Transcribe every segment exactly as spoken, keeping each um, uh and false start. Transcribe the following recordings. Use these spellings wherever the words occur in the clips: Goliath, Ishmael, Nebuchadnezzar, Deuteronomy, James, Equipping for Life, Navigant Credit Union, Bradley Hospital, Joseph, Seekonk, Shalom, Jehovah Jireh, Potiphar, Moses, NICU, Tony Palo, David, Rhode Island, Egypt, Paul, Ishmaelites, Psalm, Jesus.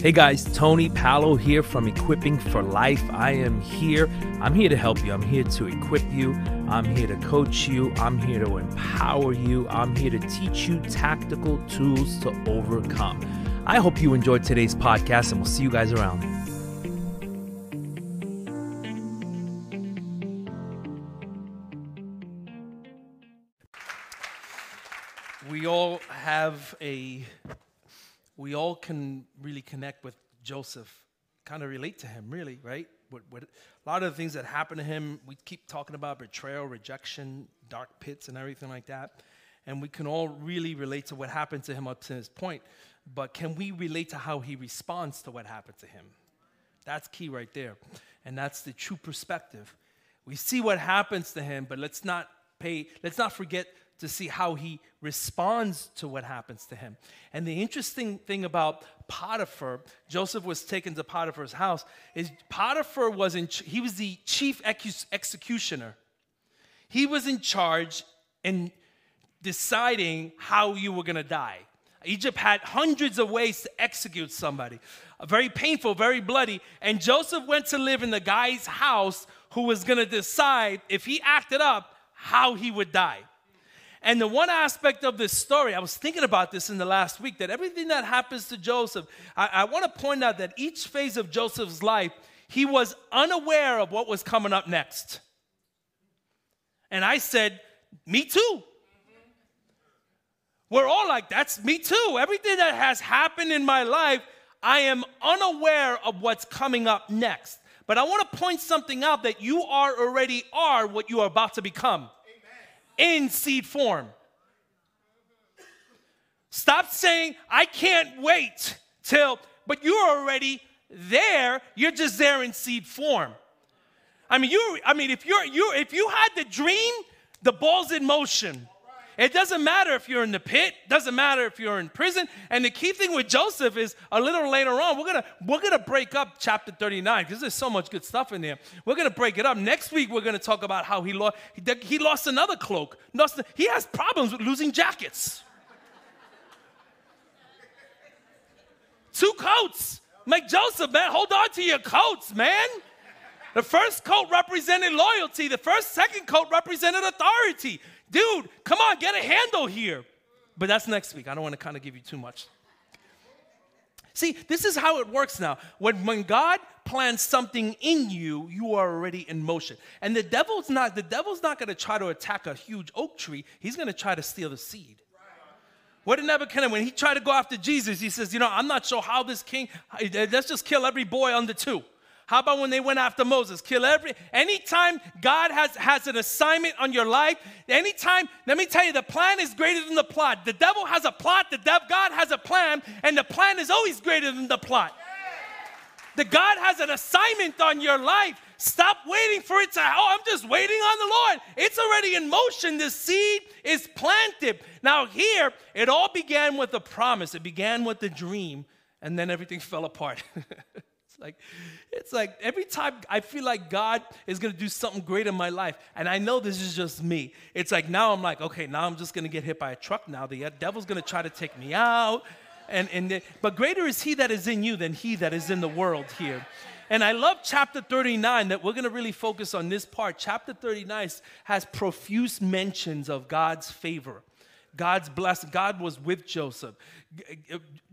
Hey guys, Tony Palo here from Equipping for Life. I am here. I'm here to help you. I'm here to equip you. I'm here to coach you. I'm here to empower you. I'm here to teach you tactical tools to overcome. I hope you enjoyed today's podcast, and we'll see you guys around. We all have a... We all can really connect with Joseph, kind of relate to him, really, right? What, what, a lot of the things that happened to him, we keep talking about betrayal, rejection, dark pits, and everything like that. And we can all really relate to what happened to him up to this point. But can we relate to how he responds to what happened to him? That's key right there. And that's the true perspective. We see what happens to him, but let's not pay, let's not forget to see how he responds to what happens to him. And the interesting thing about Potiphar, Joseph was taken to Potiphar's house, is Potiphar was in, he was the chief executioner. He was in charge in deciding how you were going to die. Egypt had hundreds of ways to execute somebody. Very painful, very bloody. And Joseph went to live in the guy's house who was going to decide if he acted up how he would die. And the one aspect of this story, I was thinking about this in the last week, that everything that happens to Joseph, I, I want to point out that each phase of Joseph's life, he was unaware of what was coming up next. And I said, me too. Mm-hmm. We're all like, that's me too. Everything that has happened in my life, I am unaware of what's coming up next. But I want to point something out, that you are already are what you are about to become. In seed form. Stop saying, I can't wait till, but you're already there. You're just there in seed form. I mean, you I mean, if you're you if you had the dream, the ball's in motion. It doesn't matter if you're in the pit, doesn't matter if you're in prison. And the key thing with Joseph is a little later on, we're gonna we're gonna break up chapter thirty-nine because there's so much good stuff in there. We're gonna break it up. Next week we're gonna talk about how he lost he lost another cloak. Lost, he has problems with losing jackets. Two coats. Like Joseph, man, hold on to your coats, man. The first coat represented loyalty, the first second coat represented authority. Dude, come on, get a handle here. But that's next week. I don't want to kind of give you too much. See, this is how it works now. When, when God plans something in you, you are already in motion. And the devil's not, the devil's not going to try to attack a huge oak tree. He's going to try to steal the seed. What did Nebuchadnezzar, when he tried to go after Jesus, he says, you know, I'm not sure how this king, let's just kill every boy under two. How about when they went after Moses? Kill every, anytime God has, has an assignment on your life, anytime, let me tell you, the plan is greater than the plot. The devil has a plot, the dev, God has a plan, and the plan is always greater than the plot. The God has an assignment on your life. Stop waiting for it to, oh, I'm just waiting on the Lord. It's already in motion. The seed is planted. Now here, it all began with a promise. It began with a dream, and then everything fell apart. Like, it's like every time I feel like God is going to do something great in my life, and I know this is just me. It's like now I'm like, okay, now I'm just going to get hit by a truck now. The devil's going to try to take me out. and and the, But greater is he that is in you than he that is in the world here. And I love chapter thirty-nine, that we're going to really focus on this part. Chapter thirty-nine has profuse mentions of God's favor. God's blessing. God was with Joseph.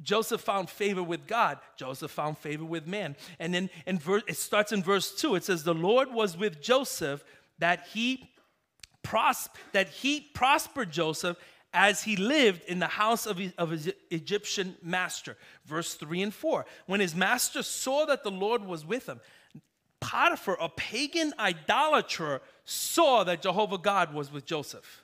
Joseph found favor with God. Joseph found favor with man. And then in ver- it starts in verse two. It says, the Lord was with Joseph, that he, pros- that he prospered Joseph as he lived in the house of, e- of his Egyptian master. Verse three and four. When his master saw that the Lord was with him, Potiphar, a pagan idolater, saw that Jehovah God was with Joseph.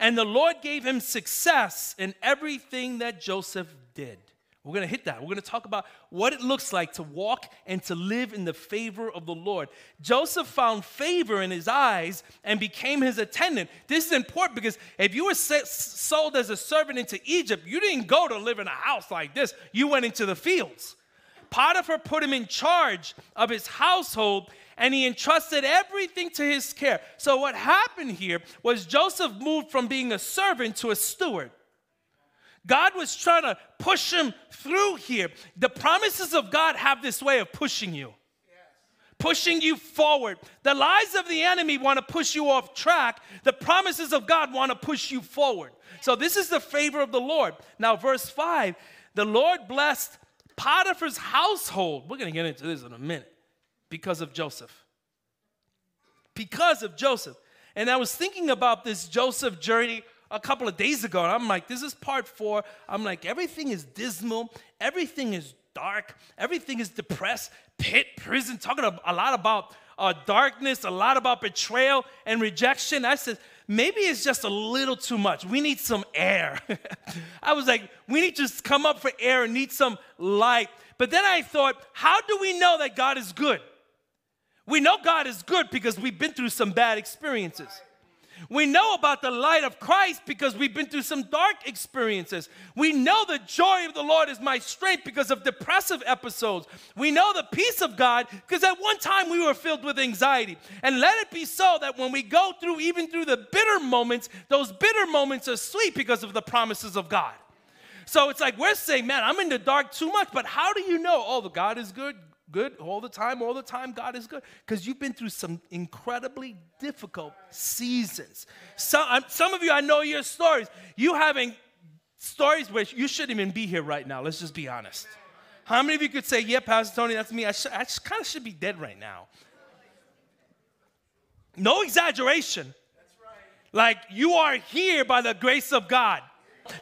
And the Lord gave him success in everything that Joseph did. We're going to hit that. We're going to talk about what it looks like to walk and to live in the favor of the Lord. Joseph found favor in his eyes and became his attendant. This is important because if you were sold as a servant into Egypt, you didn't go to live in a house like this. You went into the fields. Potiphar put him in charge of his household, and he entrusted everything to his care. So what happened here was Joseph moved from being a servant to a steward. God was trying to push him through here. The promises of God have this way of pushing you. Pushing you forward. The lies of the enemy want to push you off track. The promises of God want to push you forward. So this is the favor of the Lord. Now verse five, the Lord blessed Potiphar's household. We're going to get into this in a minute. Because of Joseph. Because of Joseph. And I was thinking about this Joseph journey a couple of days ago. And I'm like, this is part four. I'm like, everything is dismal. Everything is dark. Everything is depressed. Pit, prison, talking a lot about uh, darkness, a lot about betrayal and rejection. I said, maybe it's just a little too much. We need some air. I was like, we need to just come up for air and need some light. But then I thought, how do we know that God is good? We know God is good because we've been through some bad experiences. We know about the light of Christ because we've been through some dark experiences. We know the joy of the Lord is my strength because of depressive episodes. We know the peace of God because at one time we were filled with anxiety. And let it be so that when we go through, even through the bitter moments, those bitter moments are sweet because of the promises of God. So it's like we're saying, man, I'm in the dark too much, but how do you know? Oh, God is good, good all the time, all the time, God is good. Because you've been through some incredibly difficult seasons. Some, I'm, some of you, I know your stories. You having stories where you shouldn't even be here right now. Let's just be honest. How many of you could say, yeah, Pastor Tony, that's me. I, sh- I sh- kind of should be dead right now. No exaggeration. That's right. Like, you are here by the grace of God.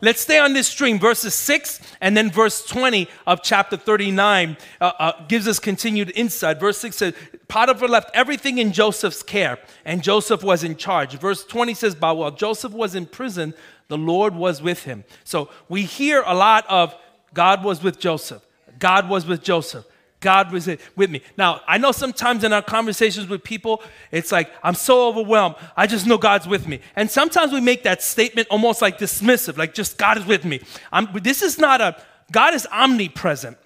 Let's stay on this stream. Verses six and then verse twenty of chapter thirty-nine uh, uh, gives us continued insight. Verse six says, Potiphar left everything in Joseph's care, and Joseph was in charge. Verse twenty says, but while Joseph was in prison, the Lord was with him. So we hear a lot of God was with Joseph. God was with Joseph. God was with me. Now, I know sometimes in our conversations with people, it's like, I'm so overwhelmed. I just know God's with me. And sometimes we make that statement almost like dismissive, like just God is with me. I'm, this is not a, God is omnipresent.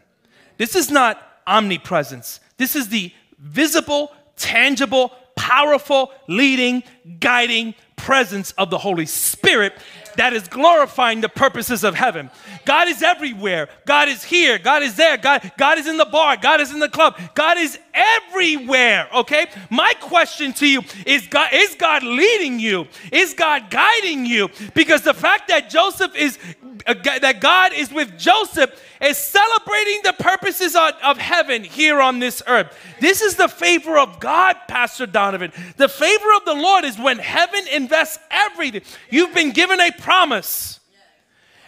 This is not omnipresence. This is the visible, tangible, powerful, leading, guiding presence of the Holy Spirit that is glorifying the purposes of heaven. God is everywhere. God is here. God is there. God, God is in the bar. God is in the club. God is everywhere, okay? My question to you is, God, is God leading you? Is God guiding you? Because the fact that Joseph is, uh, that God is with Joseph is celebrating the purposes of, of heaven here on this earth. This is the favor of God, Pastor Donovan. The favor of the Lord is when heaven invests everything. You've been given a promise,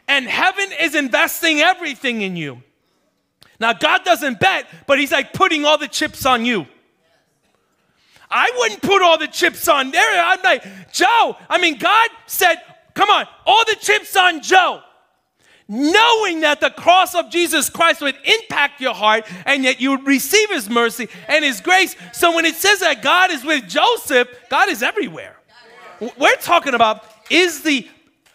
and heaven is investing everything in you. Now, God doesn't bet, but he's like putting all the chips on you. I wouldn't put all the chips on there. I'm like, Joe, I mean, God said, come on, all the chips on Joe. Knowing that the cross of Jesus Christ would impact your heart and yet you would receive his mercy and his grace. So when it says that God is with Joseph, God is everywhere. We're talking about is the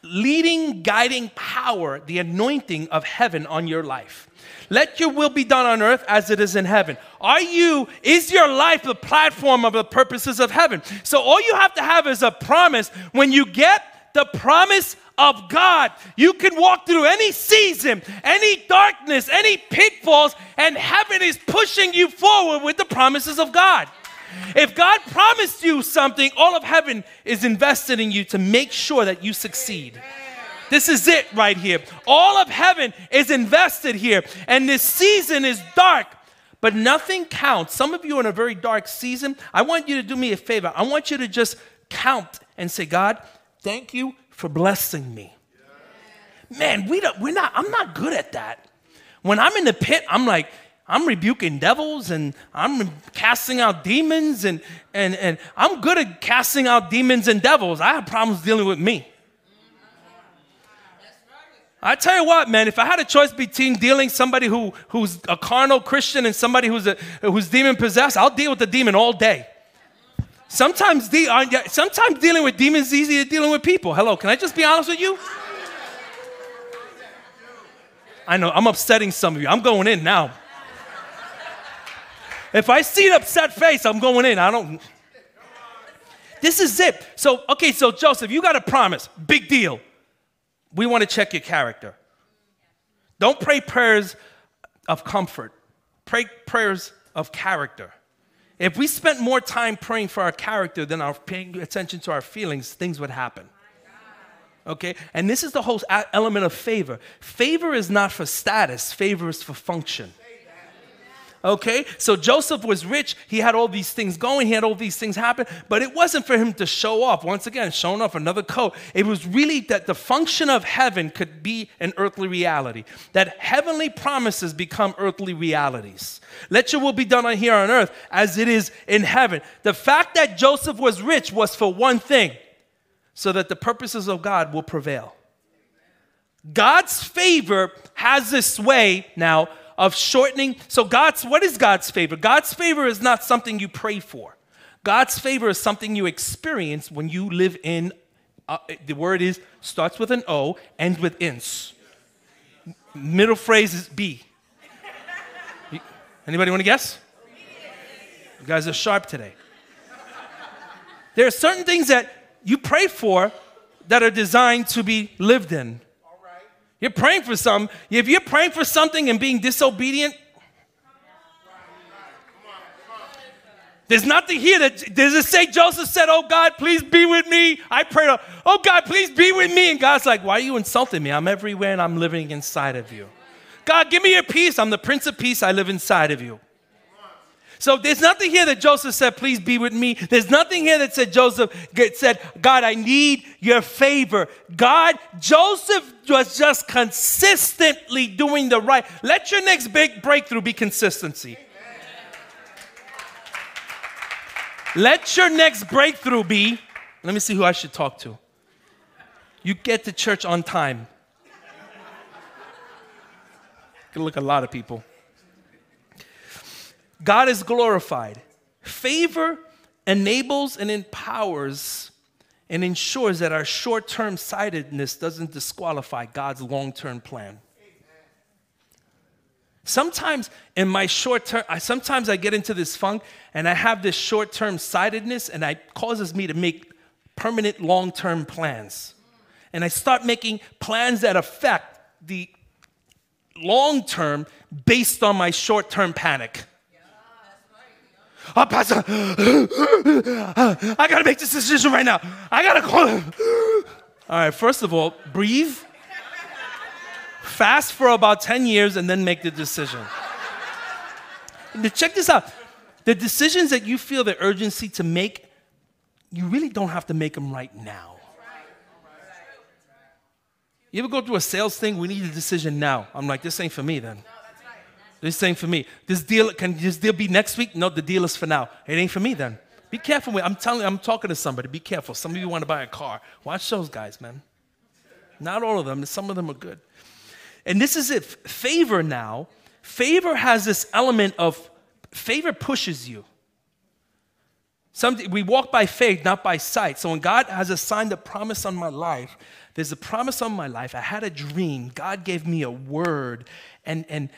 leading, guiding power, the anointing of heaven on your life. Let your will be done on earth as it is in heaven. Are you, is your life the platform of the purposes of heaven? So all you have to have is a promise. When you get the promise of God, you can walk through any season, any darkness, any pitfalls, and heaven is pushing you forward with the promises of God. If God promised you something, all of heaven is invested in you to make sure that you succeed. This is it right here. All of heaven is invested here, and this season is dark, but nothing counts. Some of you are in a very dark season. I want you to do me a favor. I want you to just count and say, God, thank you for blessing me. Man, we don't, we're not, I'm not good at that. When I'm in the pit, I'm like, I'm rebuking devils and I'm casting out demons and, and, and I'm good at casting out demons and devils. I have problems dealing with me. I tell you what, man, if I had a choice between dealing somebody who, who's a carnal Christian and somebody who's a, who's demon possessed, I'll deal with the demon all day. Sometimes, de- sometimes dealing with demons is easier than dealing with people. Hello, can I just be honest with you? I know, I'm upsetting some of you. I'm going in now. If I see an upset face, I'm going in. I don't. This is it. So, okay, so Joseph, you got a promise. Big deal. We want to check your character. Don't pray prayers of comfort. Pray prayers of character. If we spent more time praying for our character than our paying attention to our feelings, things would happen. Okay? And this is the whole element of favor. Favor is not for status. Favor is for function. Okay? So Joseph was rich. He had all these things going. He had all these things happen. But it wasn't for him to show off. Once again, showing off another coat. It was really that the function of heaven could be an earthly reality. That heavenly promises become earthly realities. Let your will be done on here on earth as it is in heaven. The fact that Joseph was rich was for one thing. So that the purposes of God will prevail. God's favor has this way now of shortening. So God's, what is God's favor? God's favor is not something you pray for. God's favor is something you experience when you live in, uh, the word is, starts with an O, ends with ins. Middle phrase is B. Anybody want to guess? You guys are sharp today. There are certain things that you pray for that are designed to be lived in. All right. You're praying for something. If you're praying for something and being disobedient, there's nothing here that, does it say Joseph said, oh God, please be with me? I prayed, oh God, please be with me. And God's like, why are you insulting me? I'm everywhere and I'm living inside of you. God, give me your peace. I'm the Prince of Peace. I live inside of you. So there's nothing here that Joseph said, please be with me. There's nothing here that said, Joseph said, God, I need your favor. God, Joseph was just consistently doing the right. Let your next big breakthrough be consistency. Amen. Let your next breakthrough be, let me see who I should talk to. You get to church on time. You can look at a lot of people. God is glorified. Favor enables and empowers and ensures that our short-term sightedness doesn't disqualify God's long-term plan. Sometimes in my short-term, I, sometimes I get into this funk and I have this short-term sightedness and it causes me to make permanent long-term plans. And I start making plans that affect the long-term based on my short-term panic. Oh, Pastor, I got to make this decision right now. I got to call him. All right, first of all, breathe. Fast for about ten years and then make the decision. Check this out. The decisions that you feel the urgency to make, you really don't have to make them right now. You ever go through a sales thing? We need a decision now. I'm like, this ain't for me then. This ain't for me. This deal, can this deal be next week? No, the deal is for now. It ain't for me then. Be careful. I'm telling you, I'm talking to somebody. Be careful. Some of you want to buy a car. Watch those guys, man. Not all of them. Some of them are good. And this is it. Favor now. Favor has this element of favor pushes you. Some, we walk by faith, not by sight. So when God has assigned a promise on my life, there's a promise on my life. I had a dream. God gave me a word. And, and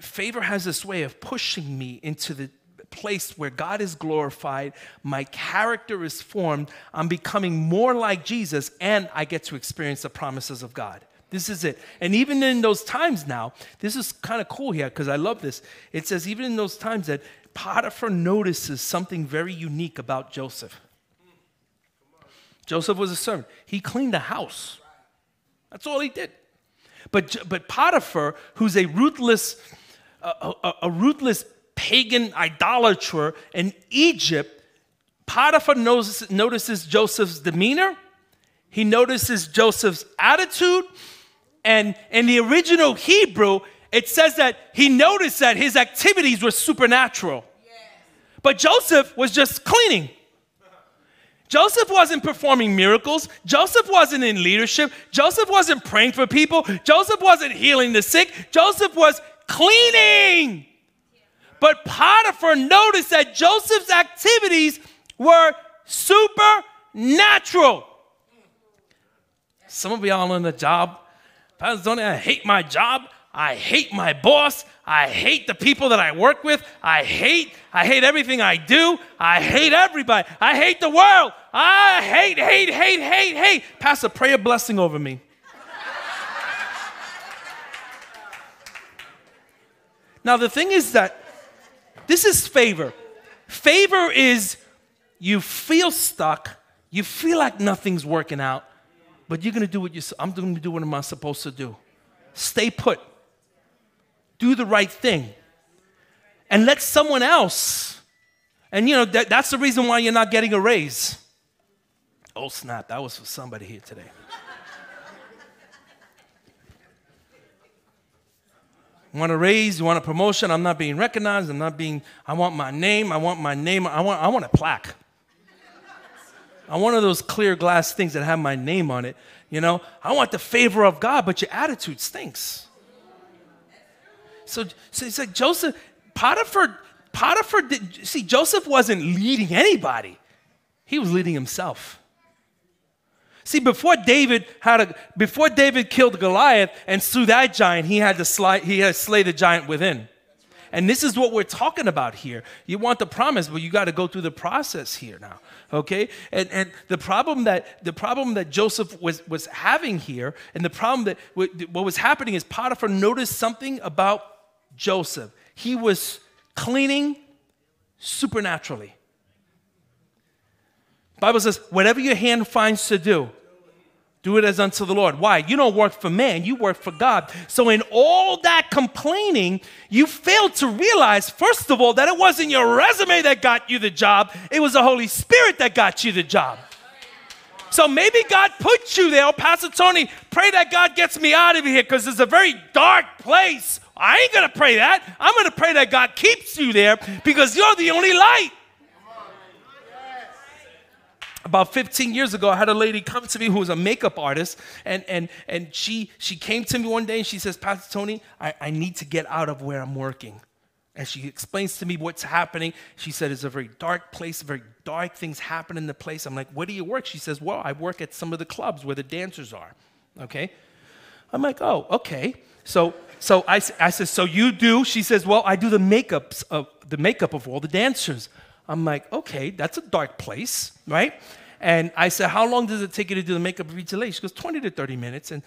favor has this way of pushing me into the place where God is glorified. My character is formed. I'm becoming more like Jesus, and I get to experience the promises of God. This is it. And even in those times now, this is kind of cool here because I love this. It says even in those times that Potiphar notices something very unique about Joseph. Joseph was a servant. He cleaned the house. That's all he did. But, but Potiphar, who's a ruthless, a, a, a ruthless pagan idolater in Egypt, Potiphar notices, notices Joseph's demeanor. He notices Joseph's attitude. And in the original Hebrew, it says that he noticed that his activities were supernatural. Yes. But Joseph was just cleaning. Joseph wasn't performing miracles. Joseph wasn't in leadership. Joseph wasn't praying for people. Joseph wasn't healing the sick. Joseph was cleaning. Yeah. But Potiphar noticed that Joseph's activities were supernatural. Some of y'all on the job, Pastor Tony, I hate my job. I hate my boss. I hate the people that I work with. I hate, I hate everything I do. I hate everybody. I hate the world. I hate, hate, hate, hate, hate. Pastor, pray a blessing over me. Now, the thing is that this is favor. Favor is you feel stuck, you feel like nothing's working out, but you're going to do what you I'm going to do what am I supposed to do? Stay put. Do the right thing. And let someone else. And you know, that, that's the reason why you're not getting a raise. Oh, snap, that was for somebody here today. Want a raise, you want a promotion, I'm not being recognized, I'm not being, I want my name, I want my name, I want I want a plaque. I want one of those clear glass things that have my name on it, you know. I want the favor of God, but your attitude stinks. So, so it's like Joseph, Potiphar, Potiphar, did, see, Joseph wasn't leading anybody. He was leading himself. See, before David had a, before David killed Goliath and slew that giant, he had to slay, he had to slay the giant within. And this is what we're talking about here. You want the promise, but you got to go through the process here now, okay? And and the problem that the problem that Joseph was was having here, and the problem that what was happening is Potiphar noticed something about Joseph. He was cleaning supernaturally. The Bible says, whatever your hand finds to do, do it as unto the Lord. Why? You don't work for man. You work for God. So in all that complaining, you failed to realize, first of all, that it wasn't your resume that got you the job. It was the Holy Spirit that got you the job. So maybe God put you there. Oh, Pastor Tony, pray that God gets me out of here because it's a very dark place. I ain't going to pray that. I'm going to pray that God keeps you there because you're the only light. About fifteen years ago, I had a lady come to me who was a makeup artist, and and and she she came to me one day and she says, Pastor Tony, I, I need to get out of where I'm working. And she explains to me what's happening. She said, it's a very dark place, very dark things happen in the place. I'm like, where do you work? She says, well, I work at some of the clubs where the dancers are, okay? I'm like, oh, okay. So so I, I said, so you do? She says, well, I do the makeups of the makeup of all the dancers. I'm like, okay, that's a dark place, right? And I said, how long does it take you to do the makeup of each lady? She goes, twenty to thirty minutes. And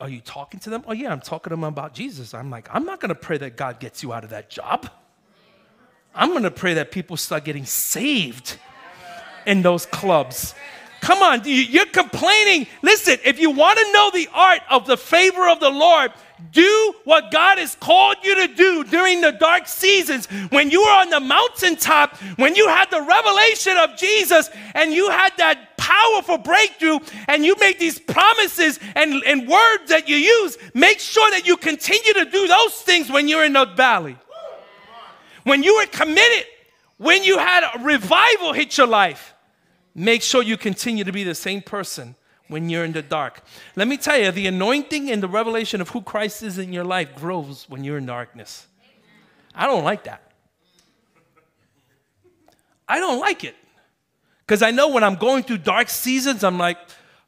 are you talking to them? Oh, yeah, I'm talking to them about Jesus. I'm like, I'm not going to pray that God gets you out of that job. I'm going to pray that people start getting saved in those clubs. Come on, you're complaining. Listen, if you want to know the art of the favor of the Lord, do what God has called you to do during the dark seasons. When you were on the mountaintop, when you had the revelation of Jesus and you had that powerful breakthrough and you made these promises and, and words that you use, make sure that you continue to do those things when you're in the valley. When you were committed, when you had a revival hit your life, make sure you continue to be the same person when you're in the dark. Let me tell you, the anointing and the revelation of who Christ is in your life grows when you're in darkness. I don't like that. I don't like it. Because I know when I'm going through dark seasons, I'm like,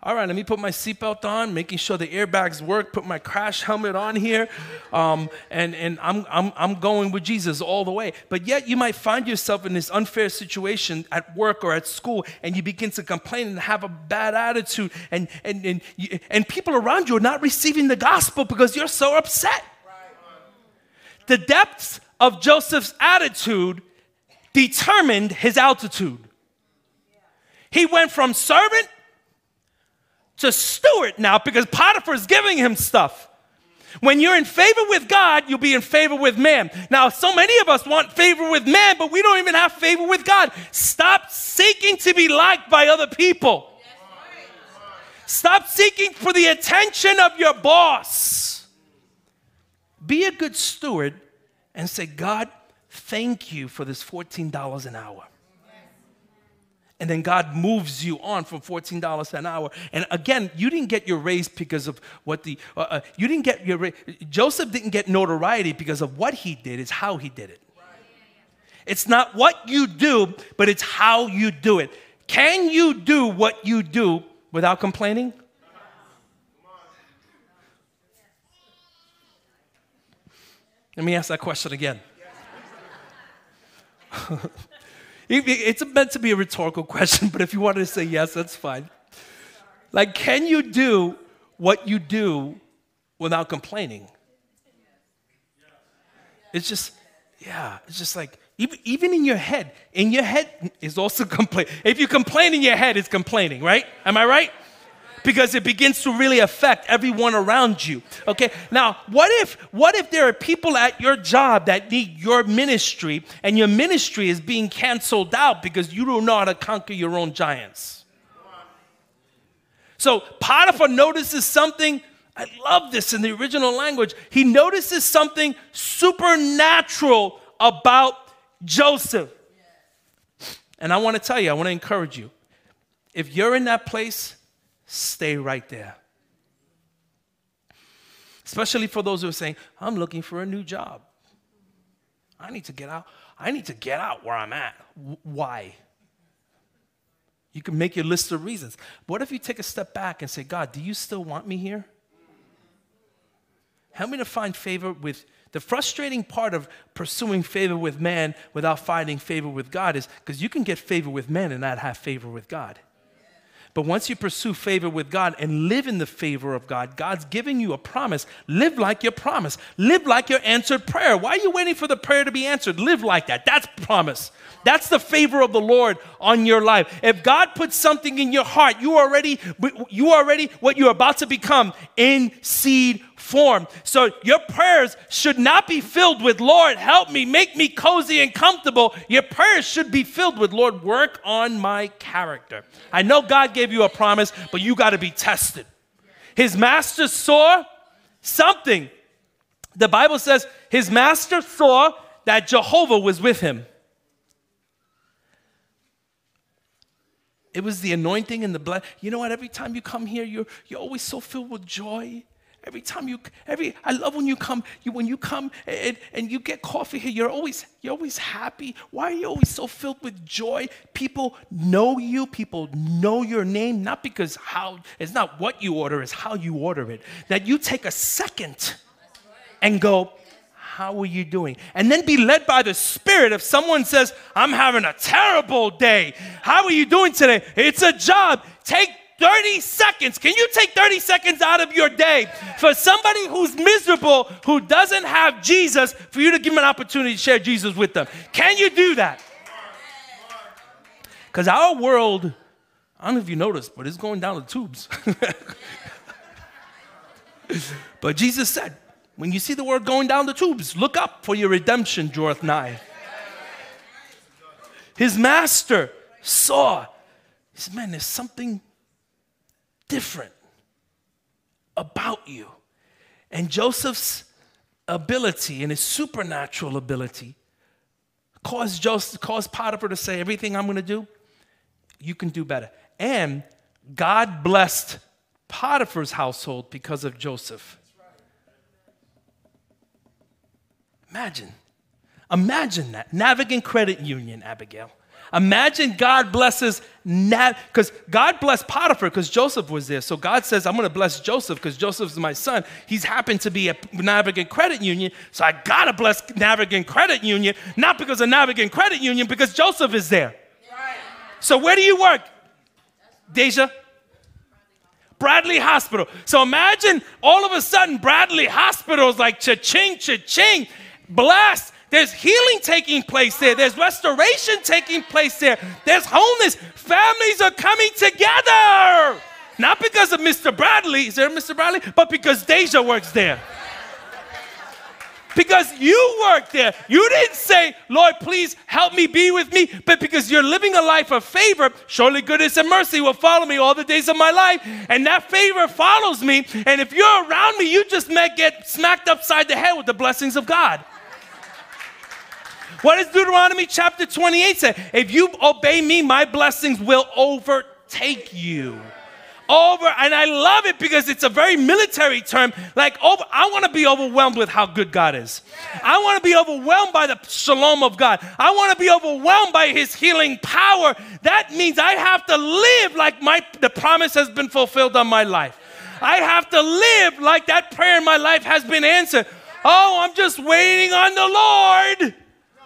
all right, let me put my seatbelt on, making sure the airbags work, put my crash helmet on here, um, and, and I'm, I'm, I'm going with Jesus all the way. But yet you might find yourself in this unfair situation at work or at school, and you begin to complain and have a bad attitude, and, and, and, you, and people around you are not receiving the gospel because you're so upset. The depths of Joseph's attitude determined his altitude. He went from servant to steward now because Potiphar's giving him stuff. When you're in favor with God, you'll be in favor with man. Now, so many of us want favor with man, but we don't even have favor with God. Stop seeking to be liked by other people. Stop seeking for the attention of your boss. Be a good steward and say, God, thank you for this fourteen dollars an hour. And then God moves you on from fourteen dollars an hour. And again, you didn't get your raise because of what the, uh, uh, you didn't get your raise. Joseph didn't get notoriety because of what he did. It's how he did it. Right. It's not what you do, but it's how you do it. Can you do what you do without complaining? Let me ask that question again. It's meant to be a rhetorical question, but if you wanted to say yes, that's fine. Like, can you do what you do without complaining? It's just, yeah, it's just like, even, even in your head, in your head is also complaint. If you complain in your head, it's complaining, right? Am I right? Because it begins to really affect everyone around you, okay? Now, what if, what if there are people at your job that need your ministry, and your ministry is being canceled out because you don't know how to conquer your own giants? So Potiphar notices something. I love this in the original language. He notices something supernatural about Joseph. And I want to tell you, I want to encourage you. If you're in that place, stay right there. Especially for those who are saying, I'm looking for a new job. I need to get out. I need to get out where I'm at. Why? You can make your list of reasons. What if you take a step back and say, God, do you still want me here? Help me to find favor with, the frustrating part of pursuing favor with man without finding favor with God is because you can get favor with man and not have favor with God. But once you pursue favor with God and live in the favor of God, God's giving you a promise. Live like your promise. Live like your answered prayer. Why are you waiting for the prayer to be answered? Live like that. That's promise. That's the favor of the Lord on your life. If God puts something in your heart, you already, you already what you're about to become in seed form. So your prayers should not be filled with, Lord, help me, make me cozy and comfortable. Your prayers should be filled with, Lord, work on my character. I know God gave you a promise, but you got to be tested. His master saw something. The Bible says his master saw that Jehovah was with him. It was the anointing and the blood. You know what? Every time you come here, you're you're always so filled with joy. Every time you every I love when you come you when you come and, and you get coffee here, you're always you're always happy. Why are you always so filled with joy? People know you, people know your name, not because how it's not what you order, it's how you order it. That you take a second and go, how are you doing? And then be led by the Spirit. If someone says, I'm having a terrible day, how are you doing today? It's a job. Take thirty seconds. Can you take thirty seconds out of your day for somebody who's miserable, who doesn't have Jesus, for you to give them an opportunity to share Jesus with them? Can you do that? Because our world, I don't know if you noticed, but it's going down the tubes. But Jesus said, when you see the word going down the tubes, look up, for your redemption draweth nigh. His master saw. He said, man, there's something different about you. And Joseph's ability and his supernatural ability caused, Joseph, caused Potiphar to say, everything I'm going to do, you can do better. And God blessed Potiphar's household because of Joseph. Imagine. Imagine that. Navigant Credit Union, Abigail. Imagine God blesses, because God blessed Potiphar because Joseph was there. So God says, I'm going to bless Joseph because Joseph's my son. He's happened to be at Navigant Credit Union, so I got to bless Navigant Credit Union, not because of Navigant Credit Union, because Joseph is there. Right. So where do you work, Deja? Bradley Hospital. So imagine all of a sudden Bradley Hospital is like cha-ching, cha-ching, blessed. There's healing taking place there. There's restoration taking place there. There's wholeness. Families are coming together. Not because of Mister Bradley. Is there a Mister Bradley? But because Deja works there. Because you work there. You didn't say, Lord, please help me, be with me. But because you're living a life of favor, surely goodness and mercy will follow me all the days of my life. And that favor follows me. And if you're around me, you just may get smacked upside the head with the blessings of God. What does Deuteronomy chapter twenty-eight say? If you obey me, my blessings will overtake you. Over, and I love it because it's a very military term. Like, over, I want to be overwhelmed with how good God is. I want to be overwhelmed by the shalom of God. I want to be overwhelmed by his healing power. That means I have to live like my, the promise has been fulfilled on my life. I have to live like that prayer in my life has been answered. Oh, I'm just waiting on the Lord.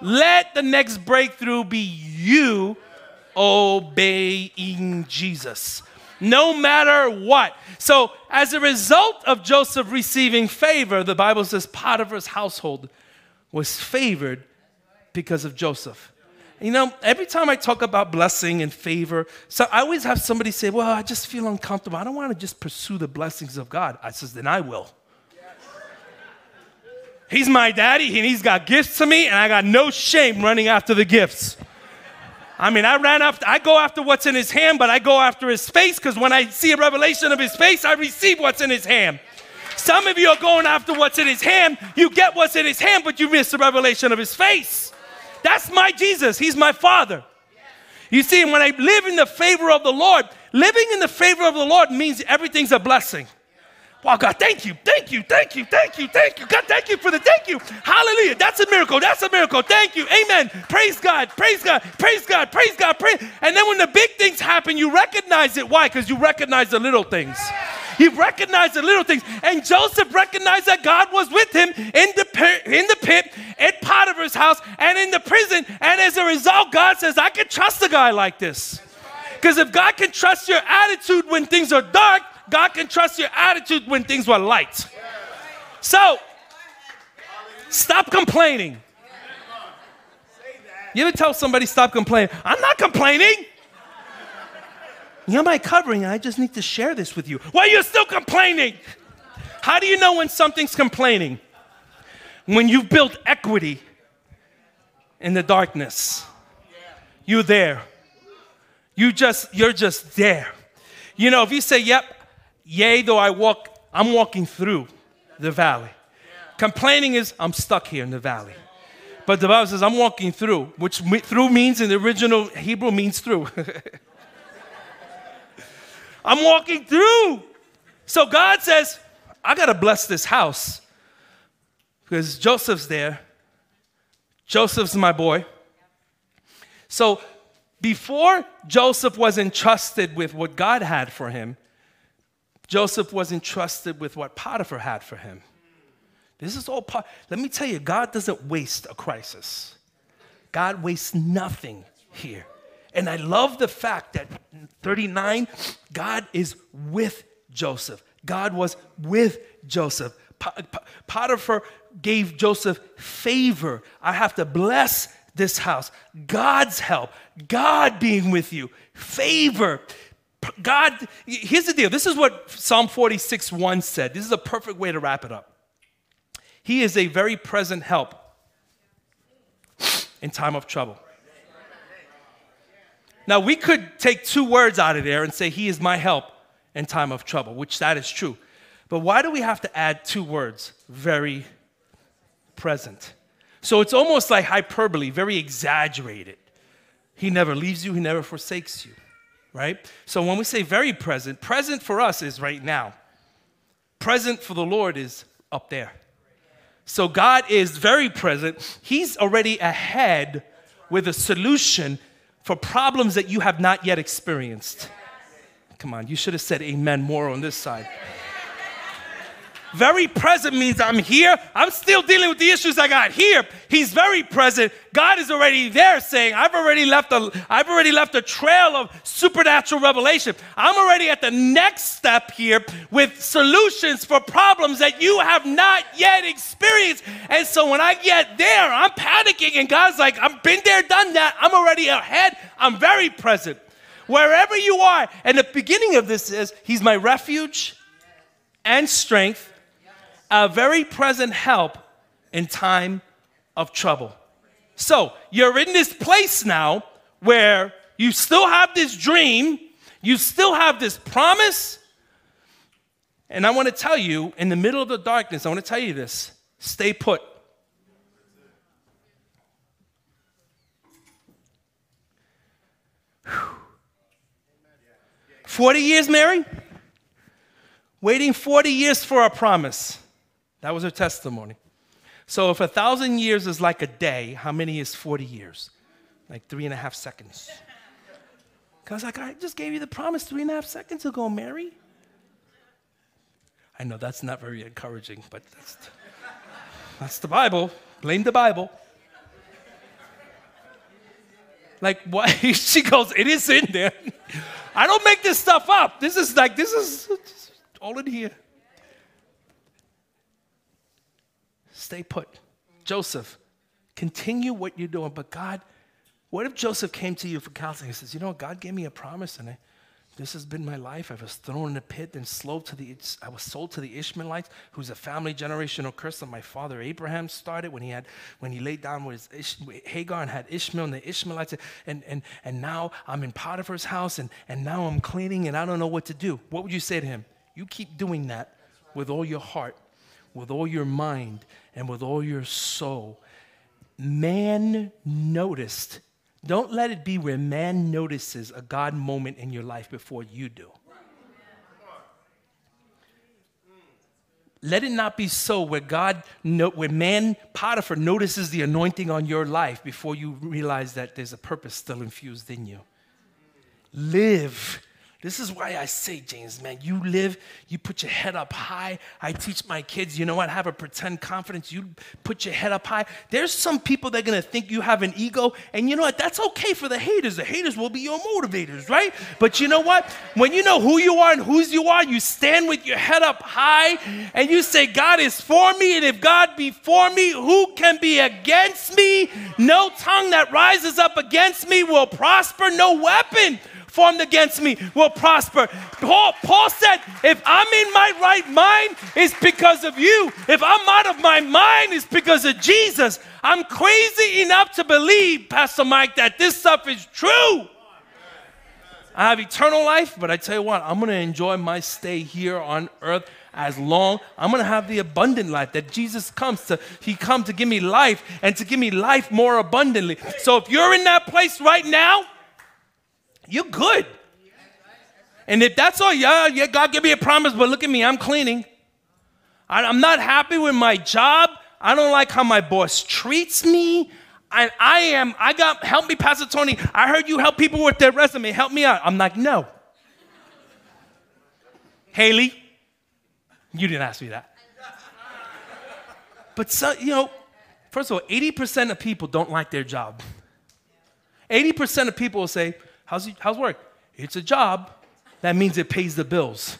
Let the next breakthrough be you obeying Jesus. No matter what. So as a result of Joseph receiving favor, the Bible says Potiphar's household was favored because of Joseph. You know, every time I talk about blessing and favor, so I always have somebody say, well, I just feel uncomfortable. I don't want to just pursue the blessings of God. I says, then I will. Yes. He's my daddy, and he's got gifts to me, and I got no shame running after the gifts. I mean, I ran after, I go after what's in his hand, but I go after his face, because when I see a revelation of his face, I receive what's in his hand. Some of you are going after what's in his hand. You get what's in his hand, but you miss the revelation of his face. That's my Jesus. He's my Father. You see, when I live in the favor of the Lord, living in the favor of the Lord means everything's a blessing. Wow, God, thank you, thank you, thank you, thank you, thank you. God, thank you for the thank you. Hallelujah. That's a miracle. That's a miracle. Thank you. Amen. Praise God. Praise God. Praise God. Praise God. Praise. And then when the big things happen, you recognize it. Why? Because you recognize the little things. He recognized the little things. And Joseph recognized that God was with him in the pit, in the pit, at Potiphar's house, and in the prison. And as a result, God says, I can trust a guy like this. Because if God can trust your attitude when things are dark, God can trust your attitude when things were light. So, stop complaining. You ever tell somebody, stop complaining? I'm not complaining. You're my covering, I just need to share this with you. Well, you're still complaining. How do you know when something's complaining? When you've built equity in the darkness. You're there. You just, you're just there. You know, if you say, yep, yea, though I walk, I'm walking through the valley. Complaining is, I'm stuck here in the valley. But the Bible says, I'm walking through, which through means, in the original Hebrew, means through. I'm walking through. So God says, I got to bless this house because Joseph's there. Joseph's my boy. So before Joseph was entrusted with what God had for him, Joseph was entrusted with what Potiphar had for him. This is all part. Let me tell you, God doesn't waste a crisis. God wastes nothing here. And I love the fact that thirty-nine, God is with Joseph. God was with Joseph. Potiphar gave Joseph favor. I have to bless this house. God's help. God being with you. Favor. God, here's the deal. This is what Psalm forty-six one said. This is a perfect way to wrap it up. He is a very present help in time of trouble. Now, we could take two words out of there and say, he is my help in time of trouble, which that is true. But why do we have to add two words? Very present. So it's almost like hyperbole, very exaggerated. He never leaves you. He never forsakes you, right? So when we say very present, present for us is right now. Present for the Lord is up there. So God is very present. He's already ahead with a solution for problems that you have not yet experienced. Come on, you should have said amen more on this side. Very present means I'm here. I'm still dealing with the issues I got here. He's very present. God is already there saying, I've already left a, I've already left a trail of supernatural revelation. I'm already at the next step here with solutions for problems that you have not yet experienced. And so when I get there, I'm panicking, and God's like, I've been there, done that. I'm already ahead. I'm very present. Wherever you are, and the beginning of this is, he's my refuge and strength, a very present help in time of trouble. So you're in this place now where you still have this dream, you still have this promise, and I want to tell you, in the middle of the darkness, I want to tell you this, stay put. Whew. forty years, Mary? Waiting forty years for a promise. That was her testimony. So if a thousand years is like a day, how many is forty years? Like three and a half seconds. Because like, I just gave you the promise three and a half seconds ago, Mary. I know that's not very encouraging, but that's, that's the Bible. Blame the Bible. Like, why? She goes, it is in there. I don't make this stuff up. This is like, this is all in here. Stay put. Joseph, Continue what you're doing. But God, what if Joseph came to you for counseling? He says, you know, God gave me a promise, and I, this has been my life. I was thrown in a pit and sold to the, I was sold to the Ishmaelites, who's a family generational curse that my father Abraham started when he had, when he laid down with his Ish, Hagar and had Ishmael and the Ishmaelites. And, and, and now I'm in Potiphar's house, and, and now I'm cleaning, and I don't know what to do. What would you say to him? You keep doing that with all your heart, with all your mind, and with all your soul. Man noticed. Don't let it be where man notices a God moment in your life before you do. Let it not be so where God, no, where man, Potiphar, notices the anointing on your life before you realize that there's a purpose still infused in you. Live. This is why I say, James, man, you live, you put your head up high. I teach my kids, you know what, have a pretend confidence. You put your head up high. There's some people that are going to think you have an ego, and you know what, that's okay for the haters. The haters will be your motivators, right? But you know what, when you know who you are and whose you are, you stand with your head up high, and you say, God is for me, and if God be for me, who can be against me? No tongue that rises up against me will prosper, no weapon formed against me will prosper. Paul, Paul said, if I'm in my right mind, it's because of you. If I'm out of my mind, it's because of Jesus. I'm crazy enough to believe, Pastor Mike, that this stuff is true. I have eternal life, but I tell you what, I'm going to enjoy my stay here on earth as long. I'm going to have the abundant life that Jesus comes to. He comes to give me life and to give me life more abundantly. So if you're in that place right now, you're good. And if that's all, yeah, yeah, God give me a promise, but look at me, I'm cleaning. I, I'm not happy with my job. I don't like how my boss treats me. And I, I am, I got, help me, Pastor Tony. I heard you help people with their resume. Help me out. I'm like, no. Haley, you didn't ask me that. But, so, you know, first of all, eighty percent of people don't like their job. eighty percent of people will say, How's, it, how's work? It's a job. That means it pays the bills.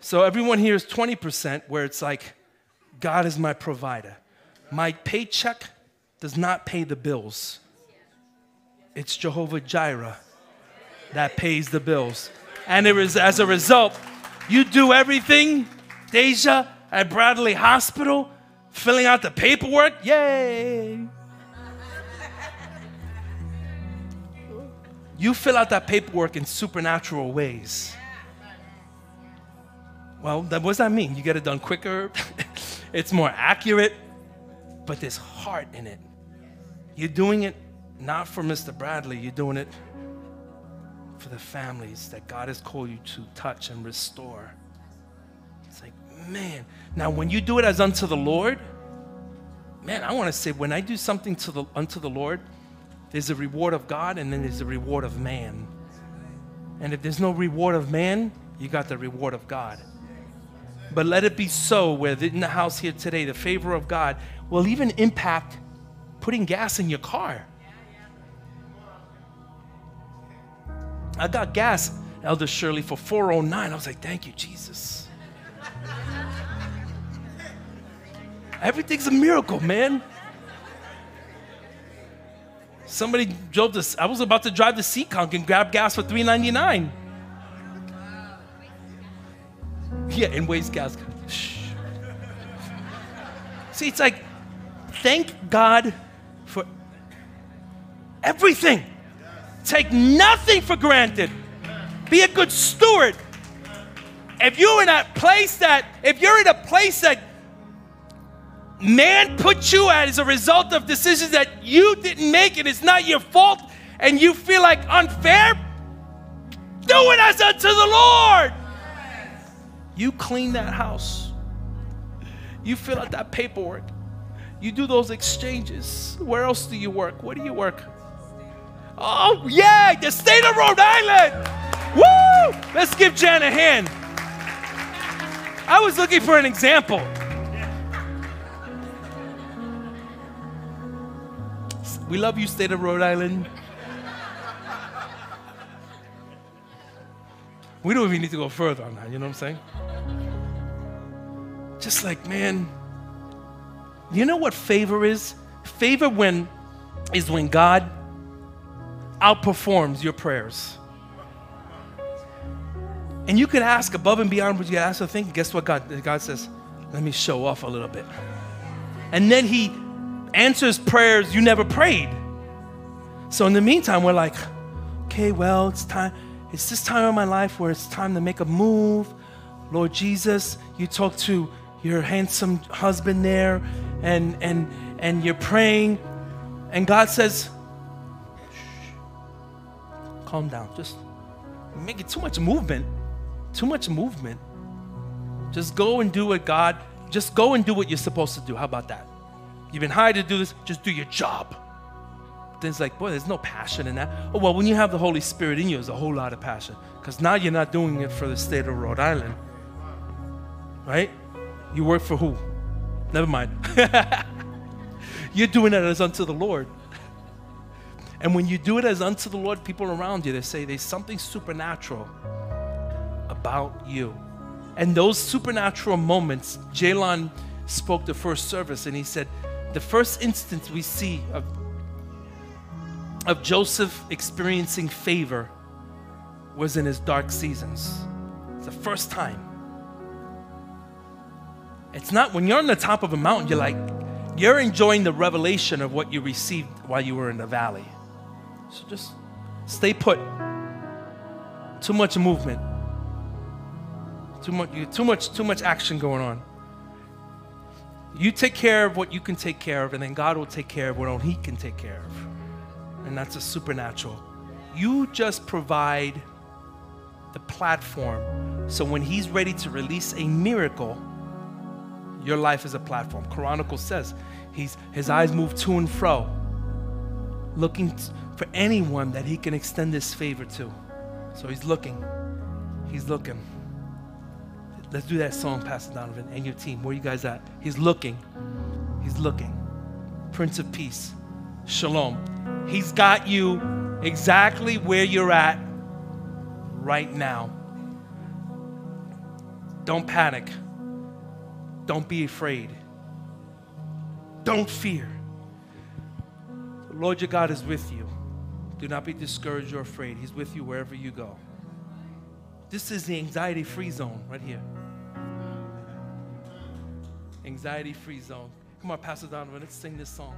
So everyone here is twenty percent where it's like, God is my provider. My paycheck does not pay the bills. It's Jehovah Jireh that pays the bills. And it was, as a result, you do everything. Deja at Bradley Hospital, filling out the paperwork. Yay! You fill out that paperwork in supernatural ways. Well, that, what does that mean? You get it done quicker. It's more accurate. But there's heart in it. You're doing it not for Mister Bradley. You're doing it for the families that God has called you to touch and restore. It's like, man. Now, when you do it as unto the Lord, man, I want to say, when I do something to the, unto the Lord, there's a reward of God, and then there's a reward of man. And if there's no reward of man, you got the reward of God. But let it be so where in the house here today, the favor of God will even impact putting gas in your car. I got gas, Elder Shirley, for four oh nine. I was like, thank you, Jesus. Everything's a miracle, man. Somebody drove this. I was about to drive to Seekonk and grab gas for three ninety-nine. Yeah, and waste gas. Shh. See, it's like, thank God for everything. Take nothing for granted. Be a good steward. If you're in a place that, if you're in a place that man put you at as a result of decisions that you didn't make, and it's not your fault, and you feel like unfair, do it as unto the Lord. Yes. You clean that house. You fill out that paperwork. You do those exchanges. Where else do you work? Where do you work? Oh, yeah, the state of Rhode Island. Woo! Let's give Jan a hand. I was looking for an example. We love you, state of Rhode Island. We don't even need to go further on that, you know what I'm saying? Just like, man, you know what favor is? Favor when is when God outperforms your prayers. And you could ask above and beyond what you ask or think. Guess what God, God says? Let me show off a little bit. And then he answers prayers you never prayed. So in the meantime, we're like, okay, well, it's time. It's this time in my life where it's time to make a move. Lord Jesus, you talk to your handsome husband there, and and and you're praying, and God says, shh, calm down. Just make it too much movement. Too much movement. Just go and do what God, just go and do what you're supposed to do. How about that? You've been hired to do this, just do your job. Then it's like, boy, there's no passion in that. Oh, well, when you have the Holy Spirit in you, there's a whole lot of passion. Because now you're not doing it for the state of Rhode Island. Right? You work for who? Never mind. You're doing it as unto the Lord. And when you do it as unto the Lord, people around you, they say there's something supernatural about you. And those supernatural moments, Jalon spoke the first service, and he said, the first instance we see of of Joseph experiencing favor was in his dark seasons. It's the first time. It's not when you're on the top of a mountain, you're like, you're enjoying the revelation of what you received while you were in the valley. So just stay put. Too much movement. Too much, too much, too much action going on. You take care of what you can take care of, and then God will take care of what only He can take care of. And that's a supernatural. You just provide the platform. So when He's ready to release a miracle, your life is a platform. Chronicles says he's, his eyes move to and fro, looking t- for anyone that He can extend this favor to. So He's looking. He's looking. Let's do that song, Pastor Donovan, and your team. Where are you guys at? He's looking. He's looking. Prince of Peace. Shalom. He's got you exactly where you're at right now. Don't panic. Don't be afraid. Don't fear. The Lord your God is with you. Do not be discouraged or afraid. He's with you wherever you go. This is the anxiety-free zone right here. Anxiety-free zone. Come on, Pastor Donovan, let's sing this song.